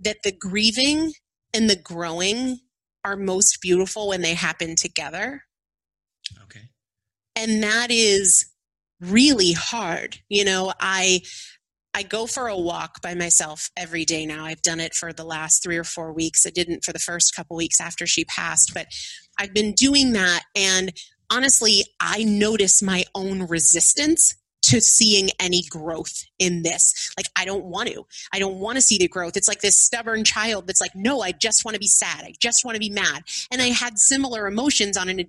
that the grieving and the growing are most beautiful when they happen together. Okay. And that is really hard. I go for a walk by myself every day now. I've done it for the last 3 or 4 weeks. I didn't for the first couple weeks after she passed, but I've been doing that. And honestly, I notice my own resistance to seeing any growth in this. Like, I don't want to see the growth. It's like this stubborn child that's like, no, I just want to be sad. I just want to be mad. And I had similar emotions on a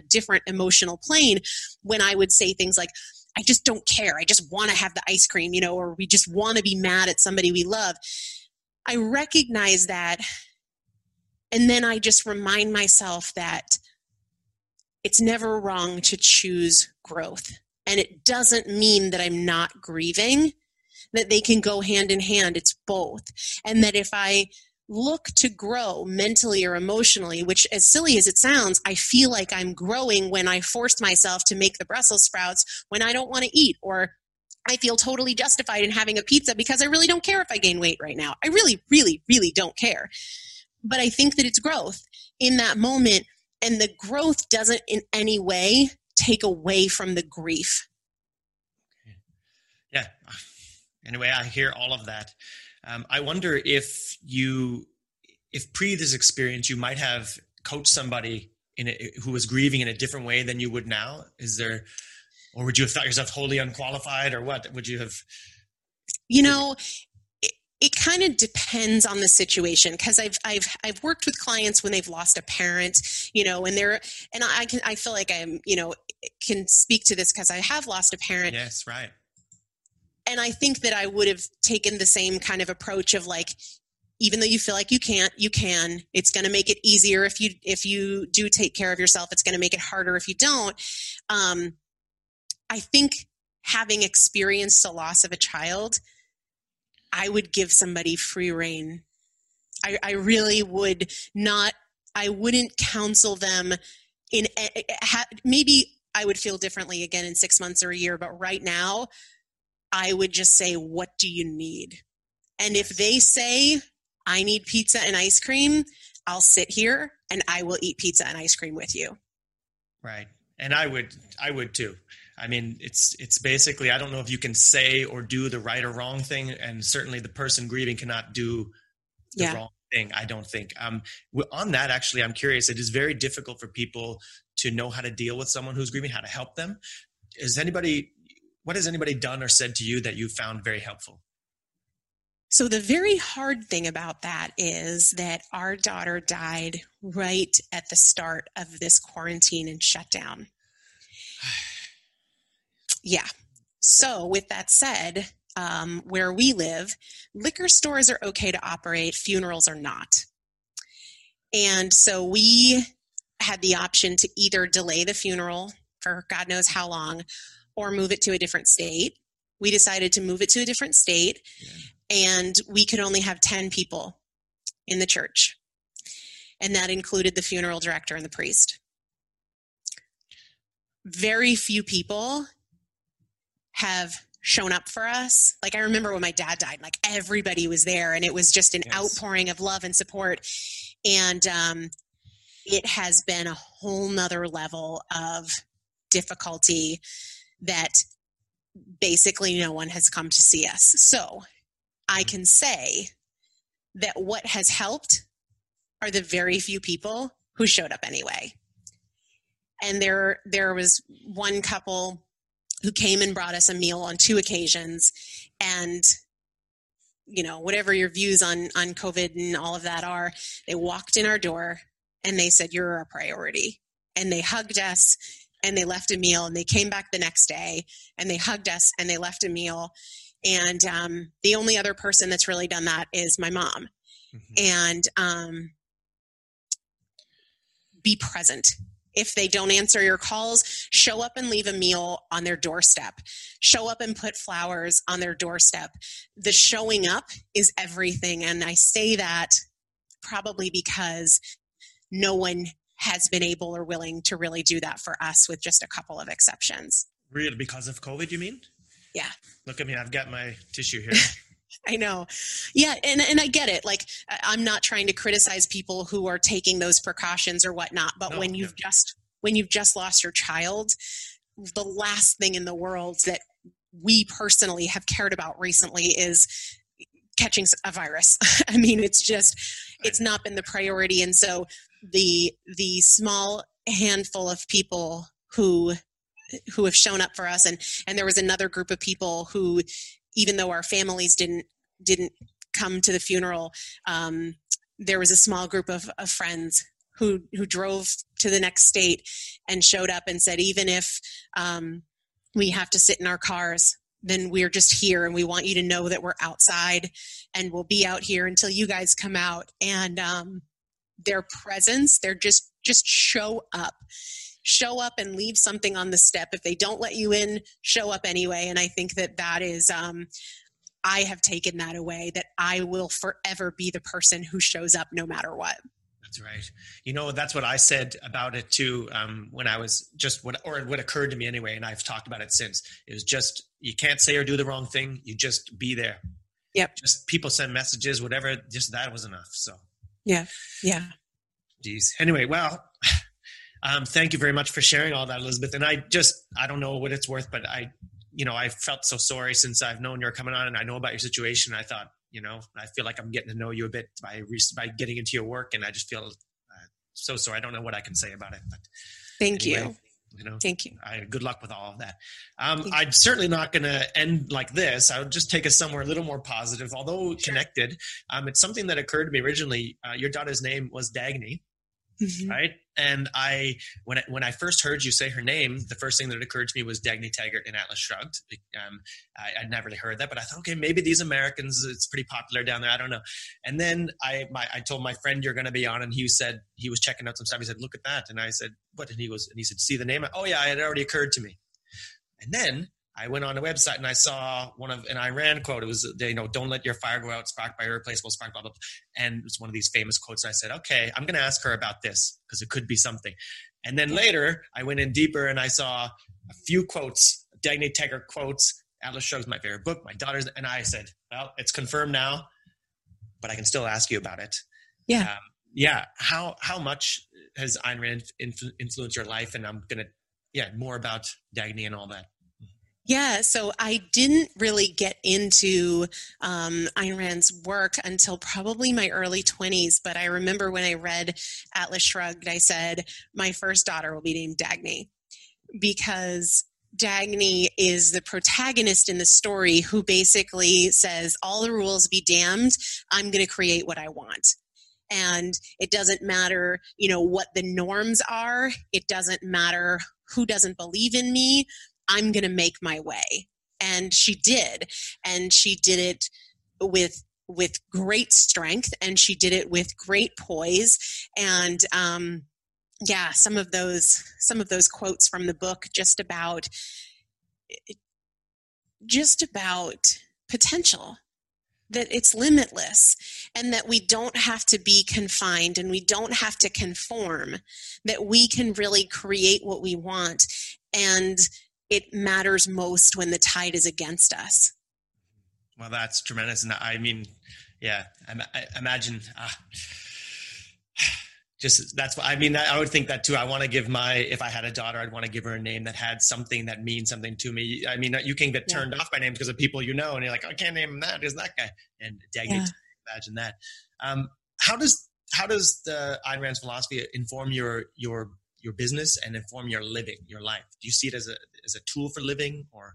different emotional plane when I would say things like, I just don't care. I just want to have the ice cream, or we just want to be mad at somebody we love. I recognize that. And then I just remind myself that it's never wrong to choose growth. And it doesn't mean that I'm not grieving, that they can go hand in hand. It's both. And that if I look to grow mentally or emotionally, which as silly as it sounds, I feel like I'm growing when I forced myself to make the Brussels sprouts when I don't want to eat, or I feel totally justified in having a pizza because I really don't care if I gain weight right now. I really, really, really don't care. But I think that it's growth in that moment, and the growth doesn't in any way take away from the grief. Okay. Yeah. Anyway, I hear all of that. I wonder if pre this experience, you might have coached somebody who was grieving in a different way than you would now. Or would you have thought yourself wholly unqualified, or what would you have? It kind of depends on the situation, because I've worked with clients when they've lost a parent, and I feel like I can speak to this because I have lost a parent. Yes, right. And I think that I would have taken the same kind of approach of like, even though you feel like you can't, you can. It's going to make it easier if you do take care of yourself. It's going to make it harder if you don't. I think having experienced the loss of a child, I would give somebody free rein. I really would not. I wouldn't counsel them in. Maybe I would feel differently again in 6 months or a year, but right now, I would just say, what do you need? And if they say, I need pizza and ice cream, I'll sit here and I will eat pizza and ice cream with you. Right. And I would too. I mean, it's basically, I don't know if you can say or do the right or wrong thing. And certainly the person grieving cannot do the wrong thing, I don't think. On that, actually, I'm curious. It is very difficult for people to know how to deal with someone who's grieving, how to help them. What has anybody done or said to you that you found very helpful? So the very hard thing about that is that our daughter died right at the start of this quarantine and shutdown. Yeah. So with that said, where we live, liquor stores are okay to operate, funerals are not. And so we had the option to either delay the funeral for God knows how long, or move it to a different state. We decided to move it to a different state, and we could only have 10 people in the church. And that included the funeral director and the priest. Very few people have shown up for us. Like, I remember when my dad died, like everybody was there, and it was just an outpouring of love and support. And it has been a whole nother level of difficulty that basically no one has come to see us. So I can say that what has helped are the very few people who showed up anyway. And there was one couple who came and brought us a meal on two occasions. And, you know, whatever your views on COVID and all of that are, they walked in our door and they said, "You're a priority." And they hugged us and they left a meal, and they came back the next day and they hugged us and they left a meal. And the only other person that's really done that is my mom. Mm-hmm. And be present. If they don't answer your calls, show up and leave a meal on their doorstep. Show up and put flowers on their doorstep. The showing up is everything. And I say that probably because no one has been able or willing to really do that for us, with just a couple of exceptions. Really? Because of COVID, you mean? Yeah. Look at me. I've got my tissue here. I know. Yeah. And I get it. Like, I'm not trying to criticize people who are taking those precautions or whatnot, but when you've just lost your child, the last thing in the world that we personally have cared about recently is catching a virus. I mean, it's not been the priority. And so the small handful of people who have shown up for us. And there was another group of people who, even though our families didn't come to the funeral, there was a small group of friends who drove to the next state and showed up and said, even if we have to sit in our cars, then we're just here, and we want you to know that we're outside, and we'll be out here until you guys come out. And their presence, they're just show up. Show up and leave something on the step. If they don't let you in, show up anyway. And I think that is, I have taken that away, that I will forever be the person who shows up no matter what. That's right. You know, that's what I said about it too. When I was what occurred to me anyway, and I've talked about it since, it was just, you can't say or do the wrong thing. You just be there. Yep. Just people send messages, whatever, just that was enough. So. Yeah. Yeah. Geez. Anyway, well, thank you very much for sharing all that, Elizabeth. And I don't know what it's worth, but I felt so sorry since I've known you're coming on and I know about your situation. I thought, I feel like I'm getting to know you a bit by getting into your work, and I just feel so sorry. I don't know what I can say about it, but thank you. Good luck with all of that. I'm certainly not going to end like this. I would just take us somewhere a little more positive, although connected. It's something that occurred to me originally. Your daughter's name was Dagny. Mm-hmm. Right. And when I first heard you say her name, the first thing that occurred to me was Dagny Taggart in Atlas Shrugged. I'd never really heard that, but I thought, okay, maybe these Americans, it's pretty popular down there. I don't know. And then I told my friend, you're going to be on. And he said, he was checking out some stuff. He said, look at that. And I said, what? And he said, see the name? Oh yeah. It had already occurred to me. And then I went on a website and I saw one of an Ayn Rand quote. It was, don't let your fire go out, sparked by irreplaceable spark, blah, blah, blah. And it was one of these famous quotes. I said, okay, I'm going to ask her about this because it could be something. And then later I went in deeper and I saw a few quotes, Dagny Taggart quotes, Atlas Shrugged, my favorite book, my daughter's. And I said, well, it's confirmed now, but I can still ask you about it. Yeah. Yeah. How much has Ayn Rand influenced your life? And I'm going to, more about Dagny and all that. Yeah, so I didn't really get into Ayn Rand's work until probably my early 20s, but I remember when I read Atlas Shrugged, I said, my first daughter will be named Dagny, because Dagny is the protagonist in the story who basically says, all the rules be damned, I'm going to create what I want. And it doesn't matter, what the norms are. It doesn't matter who doesn't believe in me. I'm going to make my way. And she did. And she did it with great strength, and she did it with great poise. And, some of those quotes from the book just about potential, that it's limitless, and that we don't have to be confined and we don't have to conform, that we can really create what we want. And it matters most when the tide is against us. Well, that's tremendous. And I mean, I imagine that's what I mean. I would think that too. I want to give if I had a daughter, I'd want to give her a name that had something that means something to me. I mean, you can get turned off by names because of people, and you're like, I can't name him that. Isn't that guy? And Dagny, imagine that. How does How does the Ayn Rand's philosophy inform your business and inform your living, your life? Do you see it as a tool for living or?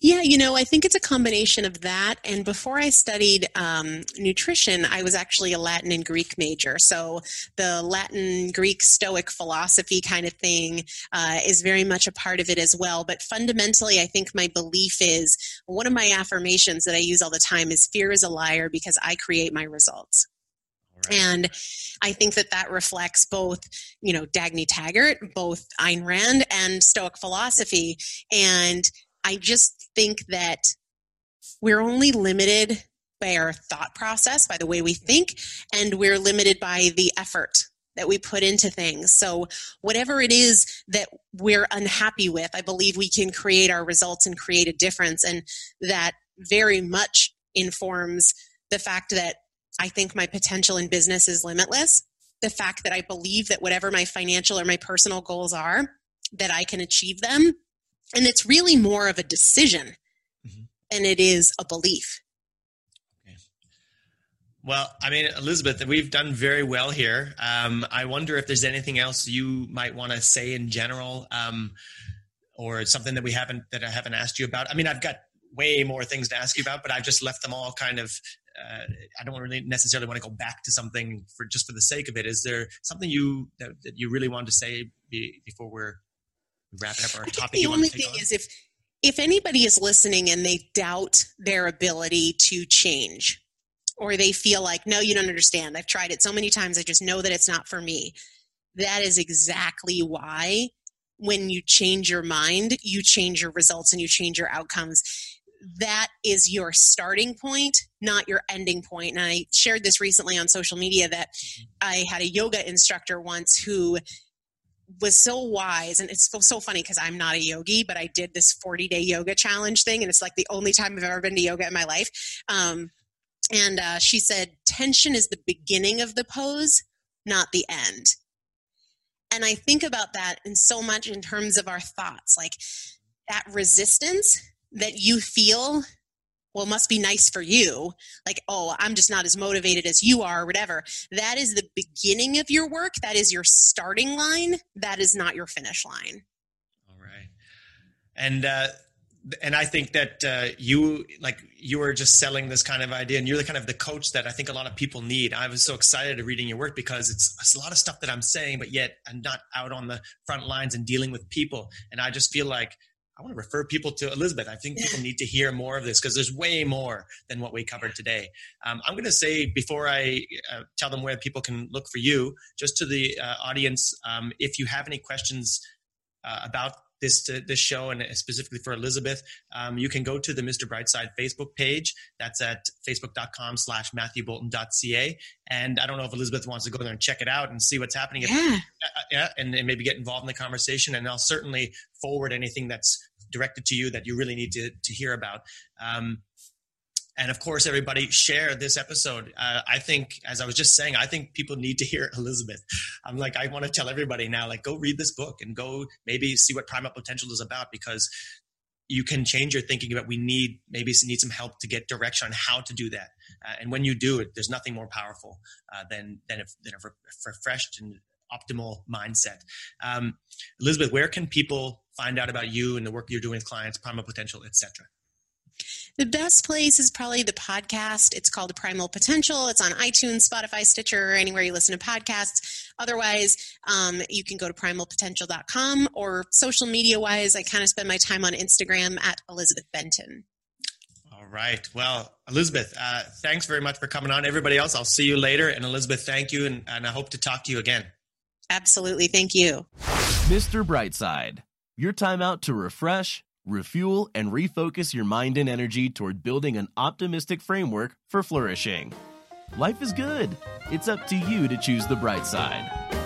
Yeah, I think it's a combination of that. And before I studied nutrition, I was actually a Latin and Greek major. So the Latin, Greek, Stoic philosophy kind of thing is very much a part of it as well. But fundamentally, I think my belief is, one of my affirmations that I use all the time is, fear is a liar because I create my results. And I think that reflects both, Dagny Taggart, both Ayn Rand and Stoic philosophy. And I just think that we're only limited by our thought process, by the way we think, and we're limited by the effort that we put into things. So whatever it is that we're unhappy with, I believe we can create our results and create a difference. And that very much informs the fact that I think my potential in business is limitless. The fact that I believe that whatever my financial or my personal goals are, that I can achieve them. And it's really more of a decision than it is a belief. Okay. Well, Elizabeth, we've done very well here. I wonder if there's anything else you might want to say in general, or something that I haven't asked you about. I've got way more things to ask you about, but I've just left them all kind of, I don't really necessarily want to go back to something for the sake of it. Is there something that you really wanted to say before we're wrapping up our topic? The only thing is, if anybody is listening and they doubt their ability to change, or they feel like, no, you don't understand, I've tried it so many times, I just know that it's not for me. That is exactly why when you change your mind, you change your results and you change your outcomes. That is your starting point, not your ending point. And I shared this recently on social media that I had a yoga instructor once who was so wise. And it's so funny because I'm not a yogi, but I did this 40-day yoga challenge thing. And it's like the only time I've ever been to yoga in my life. And she said, tension is the beginning of the pose, not the end. And I think about that in so much in terms of our thoughts, like that resistance that you feel, well, must be nice for you. Like, oh, I'm just not as motivated as you are, or whatever. That is the beginning of your work. That is your starting line. That is not your finish line. All right. And I think that you were just selling this kind of idea, and you're the kind of the coach that I think a lot of people need. I was so excited reading your work because it's a lot of stuff that I'm saying, but yet I'm not out on the front lines and dealing with people. And I just feel like I want to refer people to Elizabeth. I think people need to hear more of this because there's way more than what we covered today. I'm going to say, before I tell them where people can look for you, just to the audience, if you have any questions about this show and specifically for Elizabeth, you can go to the Mr. Brightside Facebook page. That's at facebook.com/MatthewBolton.ca. And I don't know if Elizabeth wants to go there and check it out and see what's happening. Yeah. And maybe get involved in the conversation. And I'll certainly forward anything that's directed to you that you really need to hear about. And of course, everybody, share this episode. I think, as I was just saying, I think people need to hear Elizabeth. I'm like, I want to tell everybody now, like, go read this book and go maybe see what Primal Potential is about, because you can change your thinking about we need some help to get direction on how to do that. And when you do it, there's nothing more powerful than a refreshed and optimal mindset. Elizabeth, where can people find out about you and the work you're doing with clients, Primal Potential, et cetera? The best place is probably the podcast. It's called Primal Potential. It's on iTunes, Spotify, Stitcher, or anywhere you listen to podcasts. Otherwise, you can go to primalpotential.com, or social media-wise, I kind of spend my time on Instagram at Elizabeth Benton. All right. Well, Elizabeth, thanks very much for coming on. Everybody else, I'll see you later. And Elizabeth, thank you, and I hope to talk to you again. Absolutely. Thank you. Mr. Brightside, your time out to refresh, refuel, and refocus your mind and energy toward building an optimistic framework for flourishing. Life is good. It's up to you to choose the bright side.